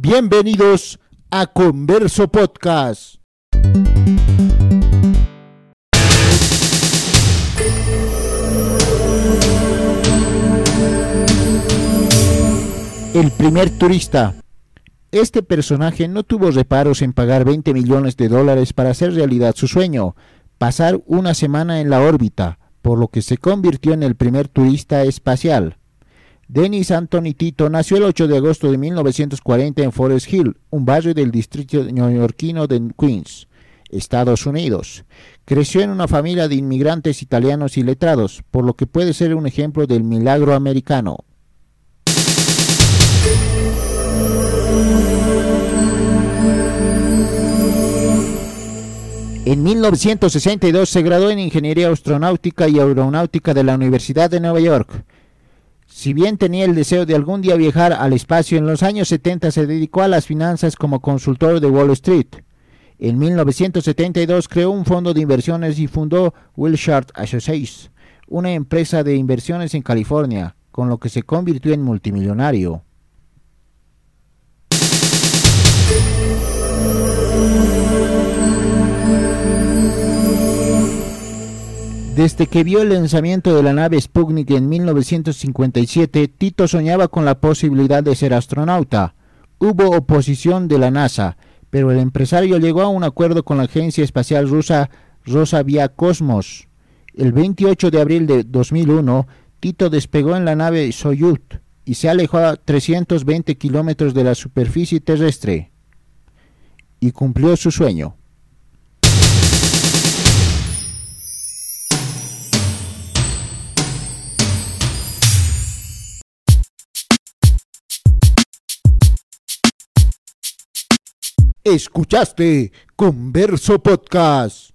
Bienvenidos a Converso Podcast. El primer turista. Este personaje no tuvo reparos en pagar $20 millones para hacer realidad su sueño, pasar una semana en la órbita, por lo que se convirtió en el primer turista espacial. Dennis Anthony Tito nació el 8 de agosto de 1940 en Forest Hill, un barrio del distrito neoyorquino de Queens, Estados Unidos. Creció en una familia de inmigrantes italianos y letrados, por lo que puede ser un ejemplo del milagro americano. En 1962 se graduó en Ingeniería Astronáutica y Aeronáutica de la Universidad de Nueva York. Si bien tenía el deseo de algún día viajar al espacio, en los años 70 se dedicó a las finanzas como consultor de Wall Street. En 1972 creó un fondo de inversiones y fundó Wilshire Associates, una empresa de inversiones en California, con lo que se convirtió en multimillonario. Desde que vio el lanzamiento de la nave Sputnik en 1957, Tito soñaba con la posibilidad de ser astronauta. Hubo oposición de la NASA, pero el empresario llegó a un acuerdo con la agencia espacial rusa Roscosmos. El 28 de abril de 2001, Tito despegó en la nave Soyuz y se alejó a 320 kilómetros de la superficie terrestre y cumplió su sueño. Escuchaste Converso Podcast.